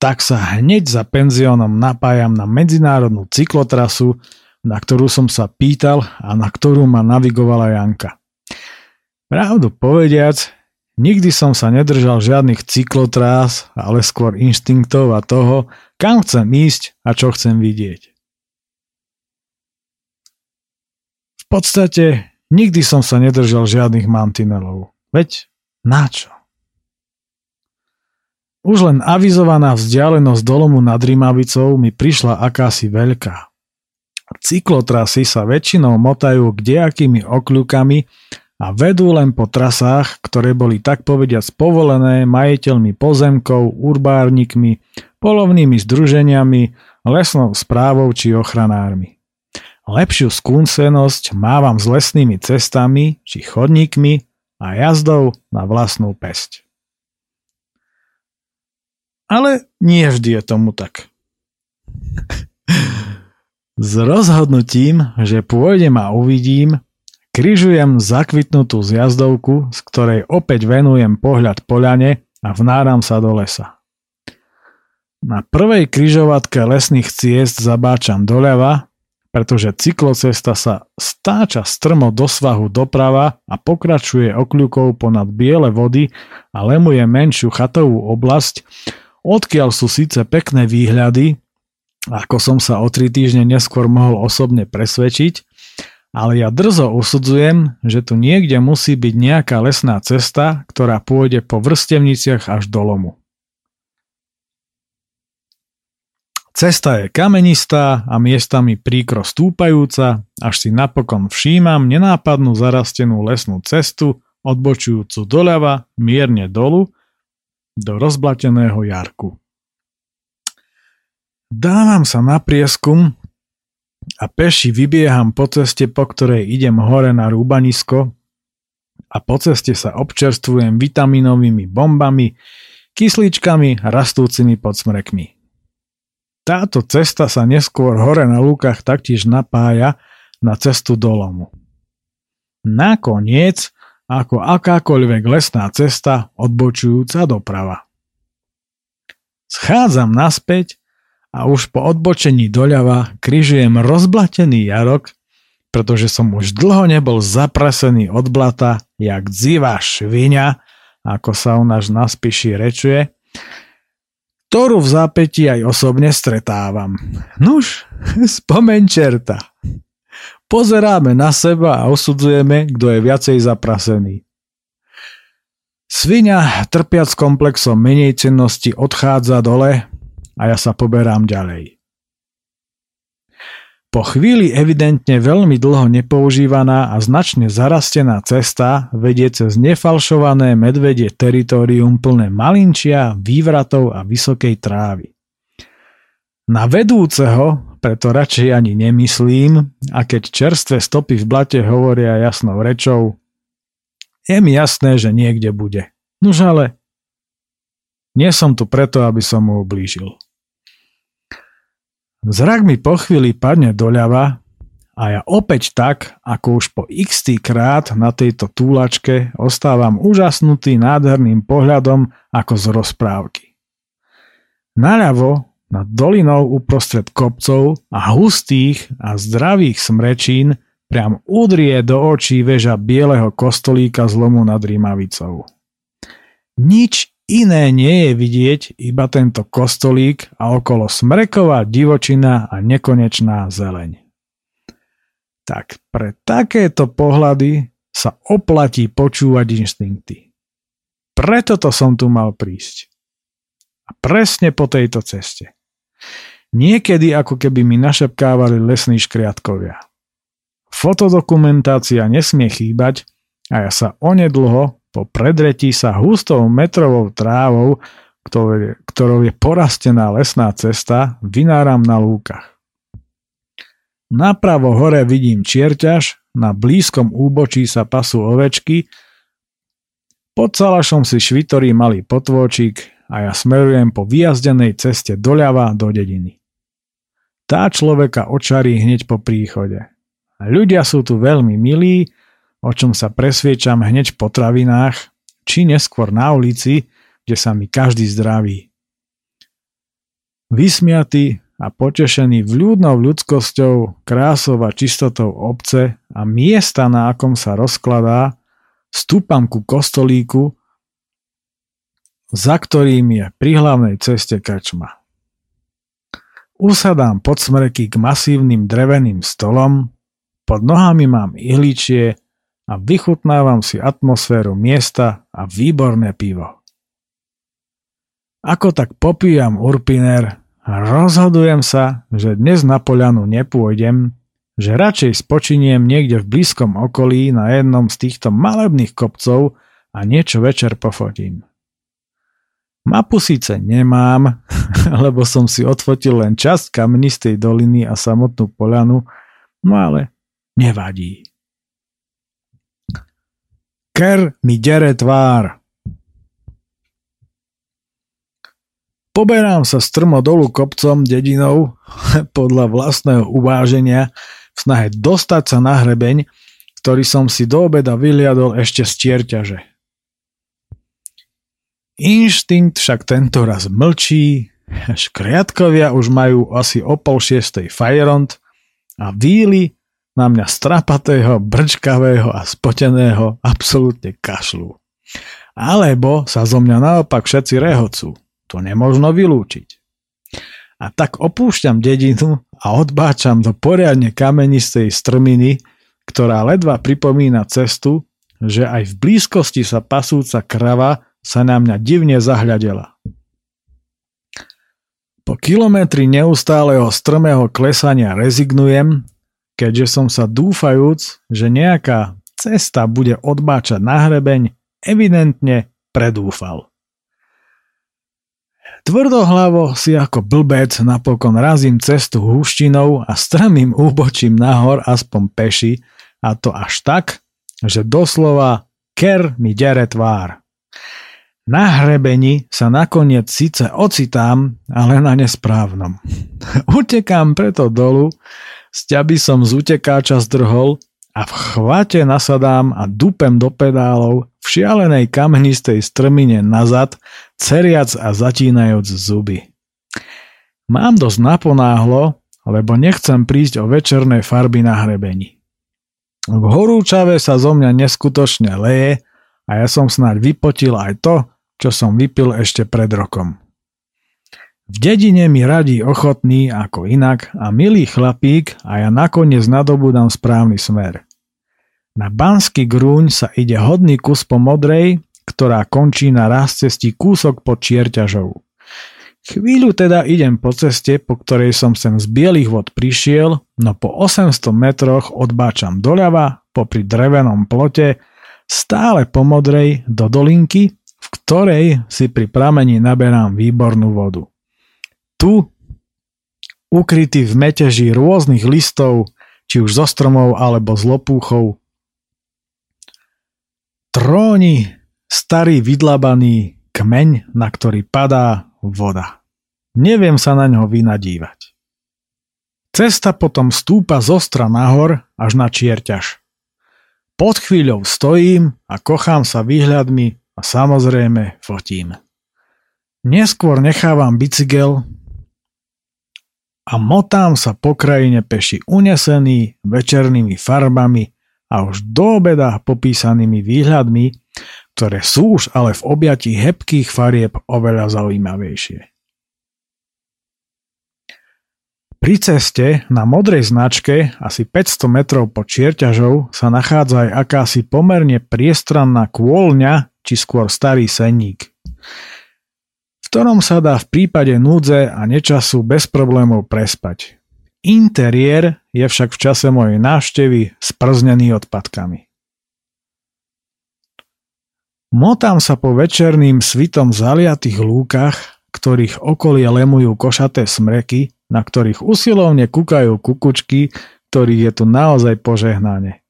tak sa hneď za penziónom napájam na medzinárodnú cyklotrasu, na ktorú som sa pýtal a na ktorú ma navigovala Janka. Pravdu povediac, nikdy som sa nedržal žiadnych cyklotras, ale skôr inštinktov a toho, kam chcem ísť a čo chcem vidieť. V podstate Nikdy som sa nedržal žiadnych mantinelov. Veď načo? Už len avizovaná vzdialenosť do Lomu nad Rimavicou mi prišla akási veľká. Cyklotrasy sa väčšinou motajú kdejakými okľukami a vedú len po trasách, ktoré boli tak povediac povolené majiteľmi pozemkov, urbárnikmi, polovnými združeniami, lesnou správou či ochranármi. Lepšiu skúsenosť mávam s lesnými cestami či chodníkmi a jazdou na vlastnú päsť. Ale nie vždy je tomu tak. S rozhodnutím, že pôjdem a uvidím, križujem zakvitnutú zjazdovku, z ktorej opäť venujem pohľad poľane a vnáram sa do lesa. Na prvej križovatke lesných ciest zabáčam doľava, pretože cyklocesta sa stáča strmo do svahu doprava a pokračuje okľukou ponad Biele Vody a lemuje menšiu chatovú oblasť, odkiaľ sú síce pekné výhľady, ako som sa o 3 týždne neskôr mohol osobne presvedčiť, ale ja drzo usudzujem, že tu niekde musí byť nejaká lesná cesta, ktorá pôjde po vrstevniciach až do lomu. Cesta je kamenistá a miestami príkro stúpajúca, až si napokon všímam nenápadnú zarastenú lesnú cestu, odbočujúcu doľava, mierne dolu, do rozblateného jarku. Dávam sa na prieskum a peši vybieham po ceste, po ktorej idem hore na rúbanisko a po ceste sa občerstvujem vitaminovými bombami, kyslíčkami rastúcimi pod smrekmi. Táto cesta sa neskôr hore na lúkach taktiež napája na cestu do lomu. Nakoniec, ako akákoľvek lesná cesta, odbočujúca doprava. Schádzam naspäť a už po odbočení doľava križujem rozblatený jarok, pretože som už dlho nebol zaprasený od blata, jak dzivá šviňa, ako sa u nás na Spiši rečuje, ktorú v zápäti aj osobne stretávam. Nuž, spomeň čerta. Pozeráme na seba a osudzujeme, kto je viacej zaprasený. Sviňa, trpiac komplexom menej cennosti, odchádza dole a ja sa poberám ďalej. Po chvíli evidentne veľmi dlho nepoužívaná a značne zarastená cesta vedie cez nefalšované medvedie teritorium plné malinčia, vývratov a vysokej trávy. Na vedúceho preto radšej ani nemyslím, a keď čerstvé stopy v blate hovoria jasnou rečou, je mi jasné, že niekde bude. Nuž ale, nie som tu preto, aby som mu ublížil. Zrak mi po chvíli padne doľava a ja opäť tak, ako už po x-tý krát na tejto túlačke, ostávam úžasnutý nádherným pohľadom ako z rozprávky. Naľavo, nad dolinou uprostred kopcov a hustých a zdravých smrečín priam udrie do očí väža bieleho kostolíka z Lomu nad Rimavicou. Nič iné nie je vidieť, iba tento kostolík a okolo smreková divočina a nekonečná zeleň. Tak pre takéto pohľady sa oplatí počúvať inštinkty. Preto to som tu mal prísť. A presne po tejto ceste. Niekedy ako keby mi našepkávali lesní škriatkovia. Fotodokumentácia nesmie chýbať a ja sa onedlho po predretí sa hustou metrovou trávou, ktorou je porastená lesná cesta, vynáram na lúkach. Napravo hore vidím Čierťaž, na blízkom úbočí sa pasú ovečky, pod salašom si švitorí malý potôčik a ja smerujem po vyjazdenej ceste doľava do dediny. Tá človeka očarí hneď po príchode. Ľudia sú tu veľmi milí, o čom sa presviečam hneď v potravinách, či neskôr na ulici, kde sa mi každý zdraví. Vysmiatý a potešený vľúdnou ľudskosťou, krásou a čistotou obce a miesta, na akom sa rozkladá, stúpam ku kostolíku, za ktorým je pri hlavnej ceste krčma. Usadám podsmreky k masívnym dreveným stolom, pod nohami mám ihličie a vychutnávam si atmosféru miesta a výborné pivo. Ako tak popíjam urpiner, rozhodujem sa, že dnes na poľanu nepôjdem, že radšej spočiniem niekde v blízkom okolí na jednom z týchto malebných kopcov a niečo večer pofotím. Mapu síce nemám, lebo som si odfotil len časť kamenistej doliny a samotnú poľanu, no ale nevadí. Ker mi dere tvár. Poberám sa strmo dolu kopcom dedinou podľa vlastného uváženia v snahe dostať sa na hrebeň, ktorý som si do obeda vyliadol ešte z Čierťaže. Inštinkt však tento raz mlčí, škriatkovia už majú asi o 5:30 fajront a víly na mňa strapatého, brčkavého a spoteného absolútne kašľú. Alebo sa zo mňa naopak všetci rehocú. To nemožno vylúčiť. A tak opúšťam dedinu a odbáčam do poriadne kamenistej strminy, ktorá ledva pripomína cestu, že aj v blízkosti sa pasúca krava sa na mňa divne zahľadela. Po kilometri neustáleho strmého klesania rezignujem, keďže som sa dúfajúc, že nejaká cesta bude odbáčať na hrebeň, evidentne predúfal. Tvrdohlavo si ako blbec napokon razím cestu húštinou a strmým úbočím nahor aspoň peši, a to až tak, že doslova ker mi dere tvár. Na hrebení sa nakoniec síce ocitám, ale na nesprávnom. Utekám preto dolu, sťaby som z utekáča zdrhol a v chvate nasadám a dupem do pedálov v šialenej kamenistej strmine nazad, ceriac a zatínajúc zuby. Mám dosť naponáhlo, lebo nechcem prísť o večernej farby na hrebení. V horúčave sa zo mňa neskutočne leje a ja som snáď vypotil aj to, čo som vypil ešte pred rokom. V dedine mi radí ochotný ako inak a milý chlapík a ja nakoniec nadobudám správny smer. Na Banský Grúň sa ide hodný kus po modrej, ktorá končí na raz cestí kúsok pod Čierťažou. Chvíľu teda idem po ceste, po ktorej som sem z Bielých Vod prišiel, no po 800 metroch odbáčam doľava, popri drevenom plote, stále po modrej do dolinky, v ktorej si pri pramení naberám výbornú vodu. Tu, ukrytý v meteži rôznych listov, či už zo stromov alebo z lopúchov, tróni starý vydlabaný kmeň, na ktorý padá voda. Neviem sa na ňo vynadívať. Cesta potom stúpa zostra nahor až na Čierťaž. Pod chvíľou stojím a kochám sa výhľadmi a samozrejme fotím. Neskôr nechávam bicykel a motám sa po krajine peši unesený večernými farbami a už do obeda popísanými výhľadmi, ktoré sú už ale v objatí hebkých farieb oveľa zaujímavejšie. Pri ceste na modrej značke asi 500 metrov pod Čierťažou sa nachádza aj akási pomerne priestranná kôlňa, či skôr starý seník, v ktorom sa dá v prípade núdze a nečasu bez problémov prespať. Interiér je však v čase mojej návštevy sprznený odpadkami. Motám sa po večerným svitom zaliatých lúkach, ktorých okolie lemujú košaté smreky, na ktorých usilovne kukajú kukučky, ktorých je tu naozaj požehnanie.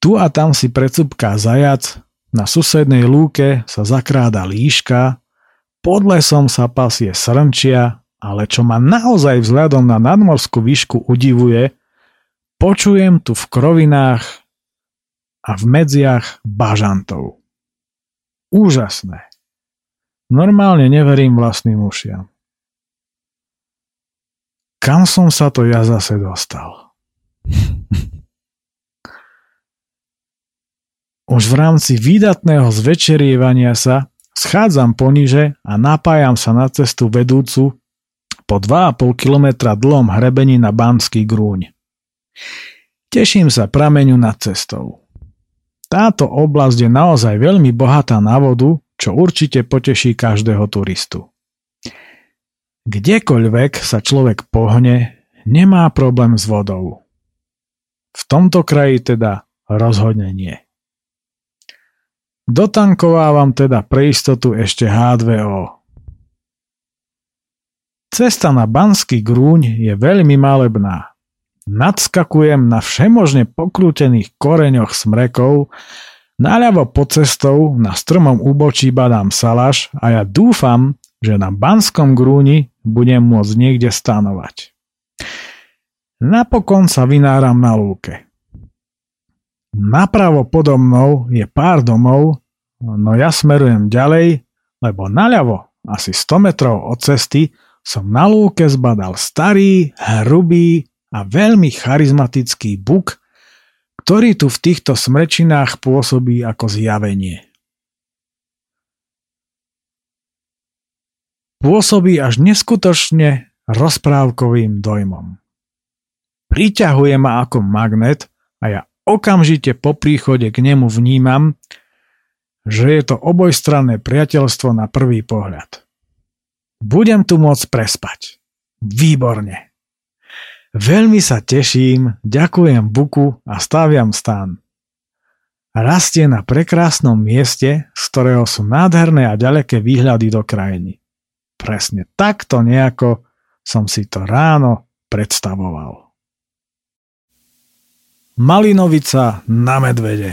Tu a tam si precupká zajac, na susednej lúke sa zakráda líška, pod lesom sa pasie srnčia, ale čo ma naozaj vzhľadom na nadmorskú výšku udivuje, počujem tu v krovinách a v medziach bažantov. Úžasné. Normálne neverím vlastným ušiam. Kam som sa to ja zase dostal? Už v rámci výdatného zvečerievania sa schádzam poniže a napájam sa na cestu vedúcu po 2,5 kilometra dlhom hrebení na Banský Grúň. Teším sa prameňu nad cestou. Táto oblasť je naozaj veľmi bohatá na vodu, čo určite poteší každého turistu. Kdekoľvek sa človek pohne, nemá problém s vodou. V tomto kraji teda rozhodne nie. Dotankovávam teda pre istotu ešte H2O. Cesta na Banský Grúň je veľmi malebná. Nadskakujem na všemožne pokrútených koreňoch smrekov, naľavo pod cestou na strmom úbočí badám salaš a ja dúfam, že na Banskom Grúni budem môcť niekde stanovať. Napokon sa vynáram na lúke. Napravo podo mnou je pár domov, no ja smerujem ďalej, lebo naľavo, asi 100 metrov od cesty, som na lúke zbadal starý, hrubý a veľmi charizmatický buk, ktorý tu v týchto smrečinách pôsobí ako zjavenie. Pôsobí až neskutočne rozprávkovým dojmom. Priťahuje ma ako magnet a ja okamžite po príchode k nemu vnímam, že je to obojstranné priateľstvo na prvý pohľad. Budem tu môcť prespať. Výborne. Veľmi sa teším, ďakujem buku a staviam stán. Rastie na prekrásnom mieste, z ktorého sú nádherné a ďaleké výhľady do krajiny. Presne takto nejako som si to ráno predstavoval. Malinovica na medvede.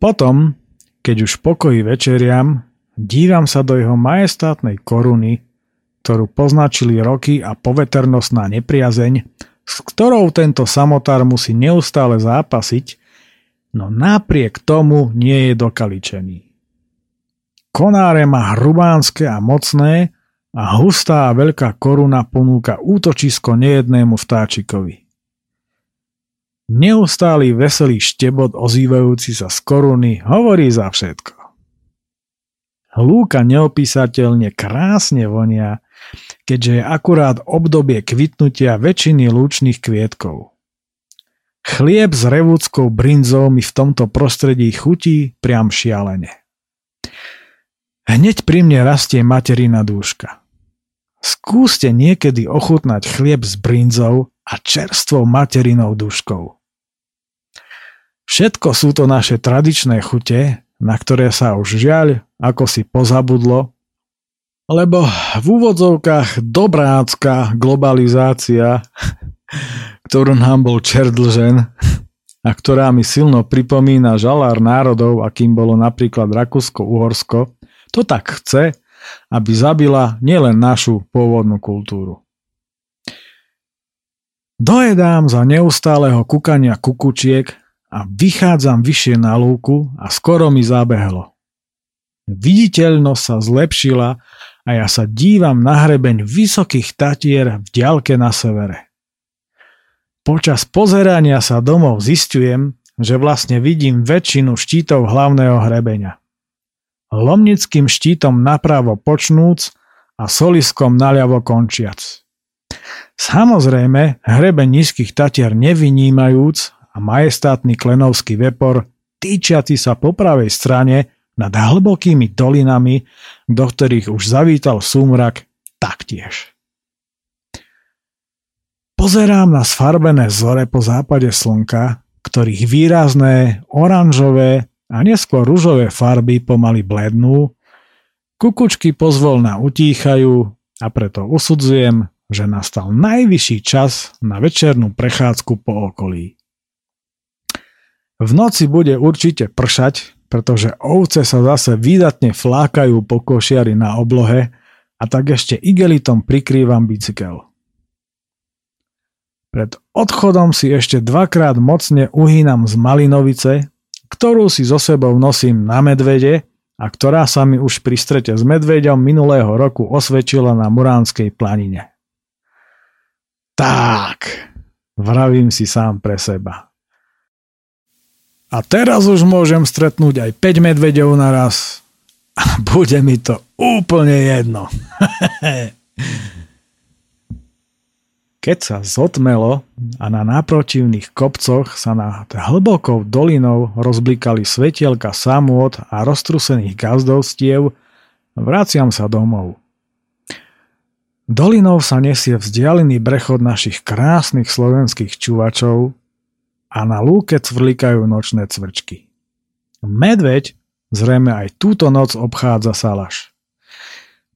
Potom, keď už v pokoji večeriam, dívam sa do jeho majestátnej koruny, ktorú poznačili roky a poveternostná nepriazeň, s ktorou tento samotár musí neustále zápasiť, no napriek tomu nie je dokaličený. Konáre má hrubánske a mocné a hustá a veľká koruna ponúka útočisko nejednému vtáčikovi. Neustály veselý štebot ozývajúci sa z koruny hovorí za všetko. Lúka neopísateľne krásne vonia, keďže je akurát obdobie kvitnutia väčšiny lúčnych kvietkov. Chlieb s revúckou brinzou mi v tomto prostredí chutí priam šialene. Hneď pri mne rastie materina dúška. Skúste niekedy ochutnať chlieb s brinzou a čerstvou materinou dúškou. Všetko sú to naše tradičné chute, na ktoré sa už žiaľ ako si pozabudlo, lebo v úvodzovkách dobrácka globalizácia, ktorú nám bol čert dlžen a ktorá mi silno pripomína žalár národov, akým bolo napríklad Rakúsko-Uhorsko, to tak chce, aby zabila nielen našu pôvodnú kultúru. Dojedám za neustáleho kukania kukučiek a vychádzam vyššie na lúku a skoro mi zabehlo. Viditeľnosť sa zlepšila a ja sa dívam na hrebeň Vysokých Tatier v diaľke na severe. Počas pozerania sa domov zisťujem, že vlastne vidím väčšinu štítov hlavného hrebeňa. Lomnickým štítom napravo počnúc a soliskom naľavo končiac. Samozrejme, hrebeň Nízkych Tatier nevynímajúc a majestátny Klenovský vepor týčiaci sa po pravej strane nad hlbokými dolinami, do ktorých už zavítal súmrak, taktiež. Pozerám na sfarbené zore po západe slnka, ktorých výrazné, oranžové a neskôr ružové farby pomaly blednú, kukučky pozvolna utíchajú a preto usudzujem, že nastal najvyšší čas na večernú prechádzku po okolí. V noci bude určite pršať, pretože ovce sa zase výdatne flákajú po košiari na oblohe a tak ešte igelitom prikrývam bicykel. Pred odchodom si ešte dvakrát mocne uhýnam z Malinovice, ktorú si so sebou nosím na medvede a ktorá sa mi už pri strete s medveďom minulého roku osvedčila na Muránskej planine. Tak, vravím si sám pre seba. A teraz už môžem stretnúť aj 5 medveďov naraz a bude mi to úplne jedno. Keď sa zotmelo a na náprotivných kopcoch sa nad hlbokou dolinou rozblikali svetielka samôt a roztrusených gazdovstiev, vraciam sa domov. Dolinou sa nesie vzdialený brechod našich krásnych slovenských čuvačov a na lúke cvrlikajú nočné cvrčky. Medveď zrejme aj túto noc obchádza salaš.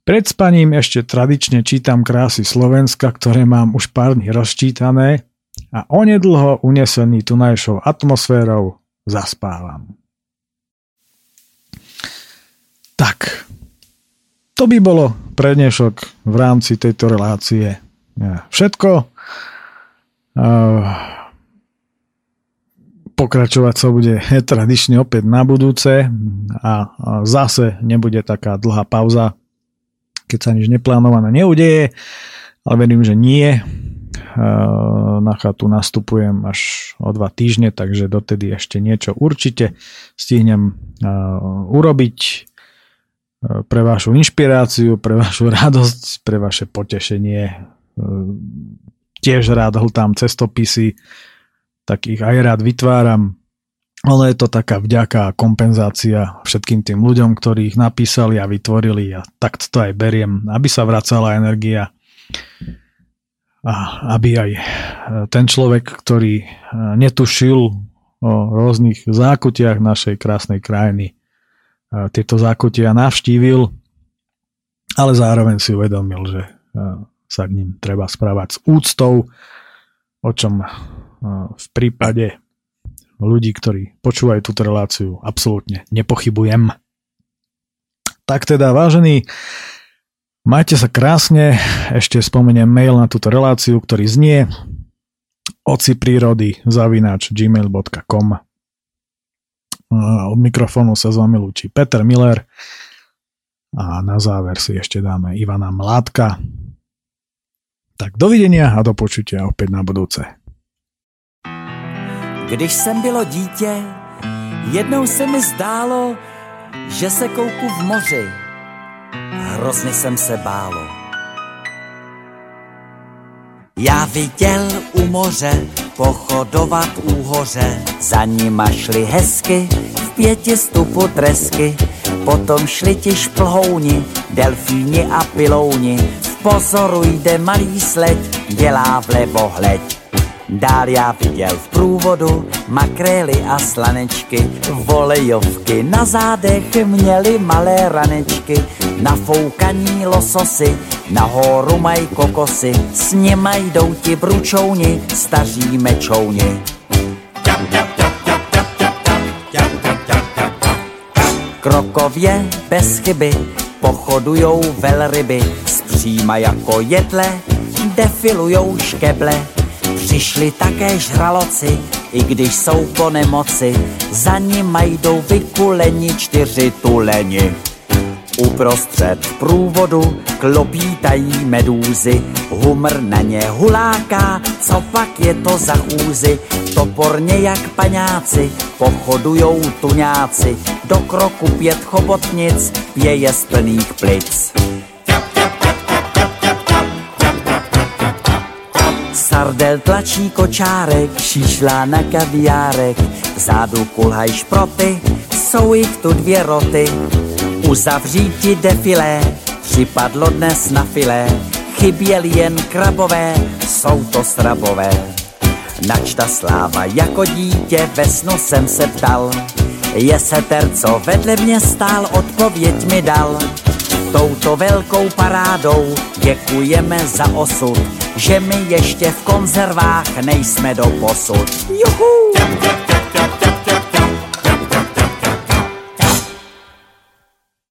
Pred spaním ešte tradične čítam krásy Slovenska, ktoré mám už pár dní rozčítané, a onedlho unesený tunajšou atmosférou zaspávam. Tak, to by bolo pre dnešok v rámci tejto relácie všetko. Pokračovať sa bude tradične opäť na budúce a zase nebude taká dlhá pauza, keď sa nič neplánované neudeje, ale verím, že nie. Na chatu nastupujem až o 2 týždne, takže dotedy ešte niečo určite stihnem urobiť pre vašu inšpiráciu, pre vašu radosť, pre vaše potešenie. Tiež rád hltám cestopisy, tak ich aj rád vytváram. Ale je to taká vďaka a kompenzácia všetkým tým ľuďom, ktorí ich napísali a vytvorili, a tak to aj beriem, aby sa vracala energia a aby aj ten človek, ktorý netušil o rôznych zákutiach našej krásnej krajiny, tieto zákutia navštívil, ale zároveň si uvedomil, že sa k ním treba správať s úctou, o čom v prípade ľudí, ktorí počúvajú túto reláciu, absolútne nepochybujem. Tak teda, vážení, majte sa krásne. Ešte spomeniem mail na túto reláciu, ktorý znie ociprirody@gmail.com. Od mikrofónu sa s vami lúči Peter Miller a na záver si ešte dáme Ivana Mládka. Tak dovidenia a do počutia opäť na budúce. Když jsem bylo dítě, jednou se mi zdálo, že se koupu v moři. Hrozně jsem se bálo. Já viděl u moře pochodovat úhoře. Za nima šli hezky v 5 stupu tresky. Potom šli ti šplhouni, delfíni a pilouni. V pozoru jde malý sled, dělá vlevo hleď. Dál já viděl v průvodu makrély a slanečky. Volejovky na zádech měly malé ranečky. Na foukaní lososy, nahoru mají kokosy. S nima jdou ti bručouni, staří mečouni. Krokově bez chyby pochodujou velryby. Zpříma jako jedle defilujou škeble. Přišli také žraloci, i když jsou po nemoci. Za nima jdou vykuleni 4 tuleni. Uprostřed průvodu klopítají medúzy. Humr na ně huláká, co pak je to za chůzi. Toporně jak paňáci pochodujou tuňáci. Do kroku 5 chobotnic pěje z plných plic. Sardel tlačí kočárek, šišlá na kaviárek. Vzádu kulhají šproty, jsou jich tu 2 roty. Uzavří ti defilé, připadlo dnes na filé. Chyběl jen krabové, jsou to srabové. Načta sláva, jako dítě ve snu jsem se ptal. Jeseter, co vedle mě stál, odpověď mi dal. Touto velkou parádou děkujeme za osud, že my ještě v konzervách nejsme doposud. Juhu!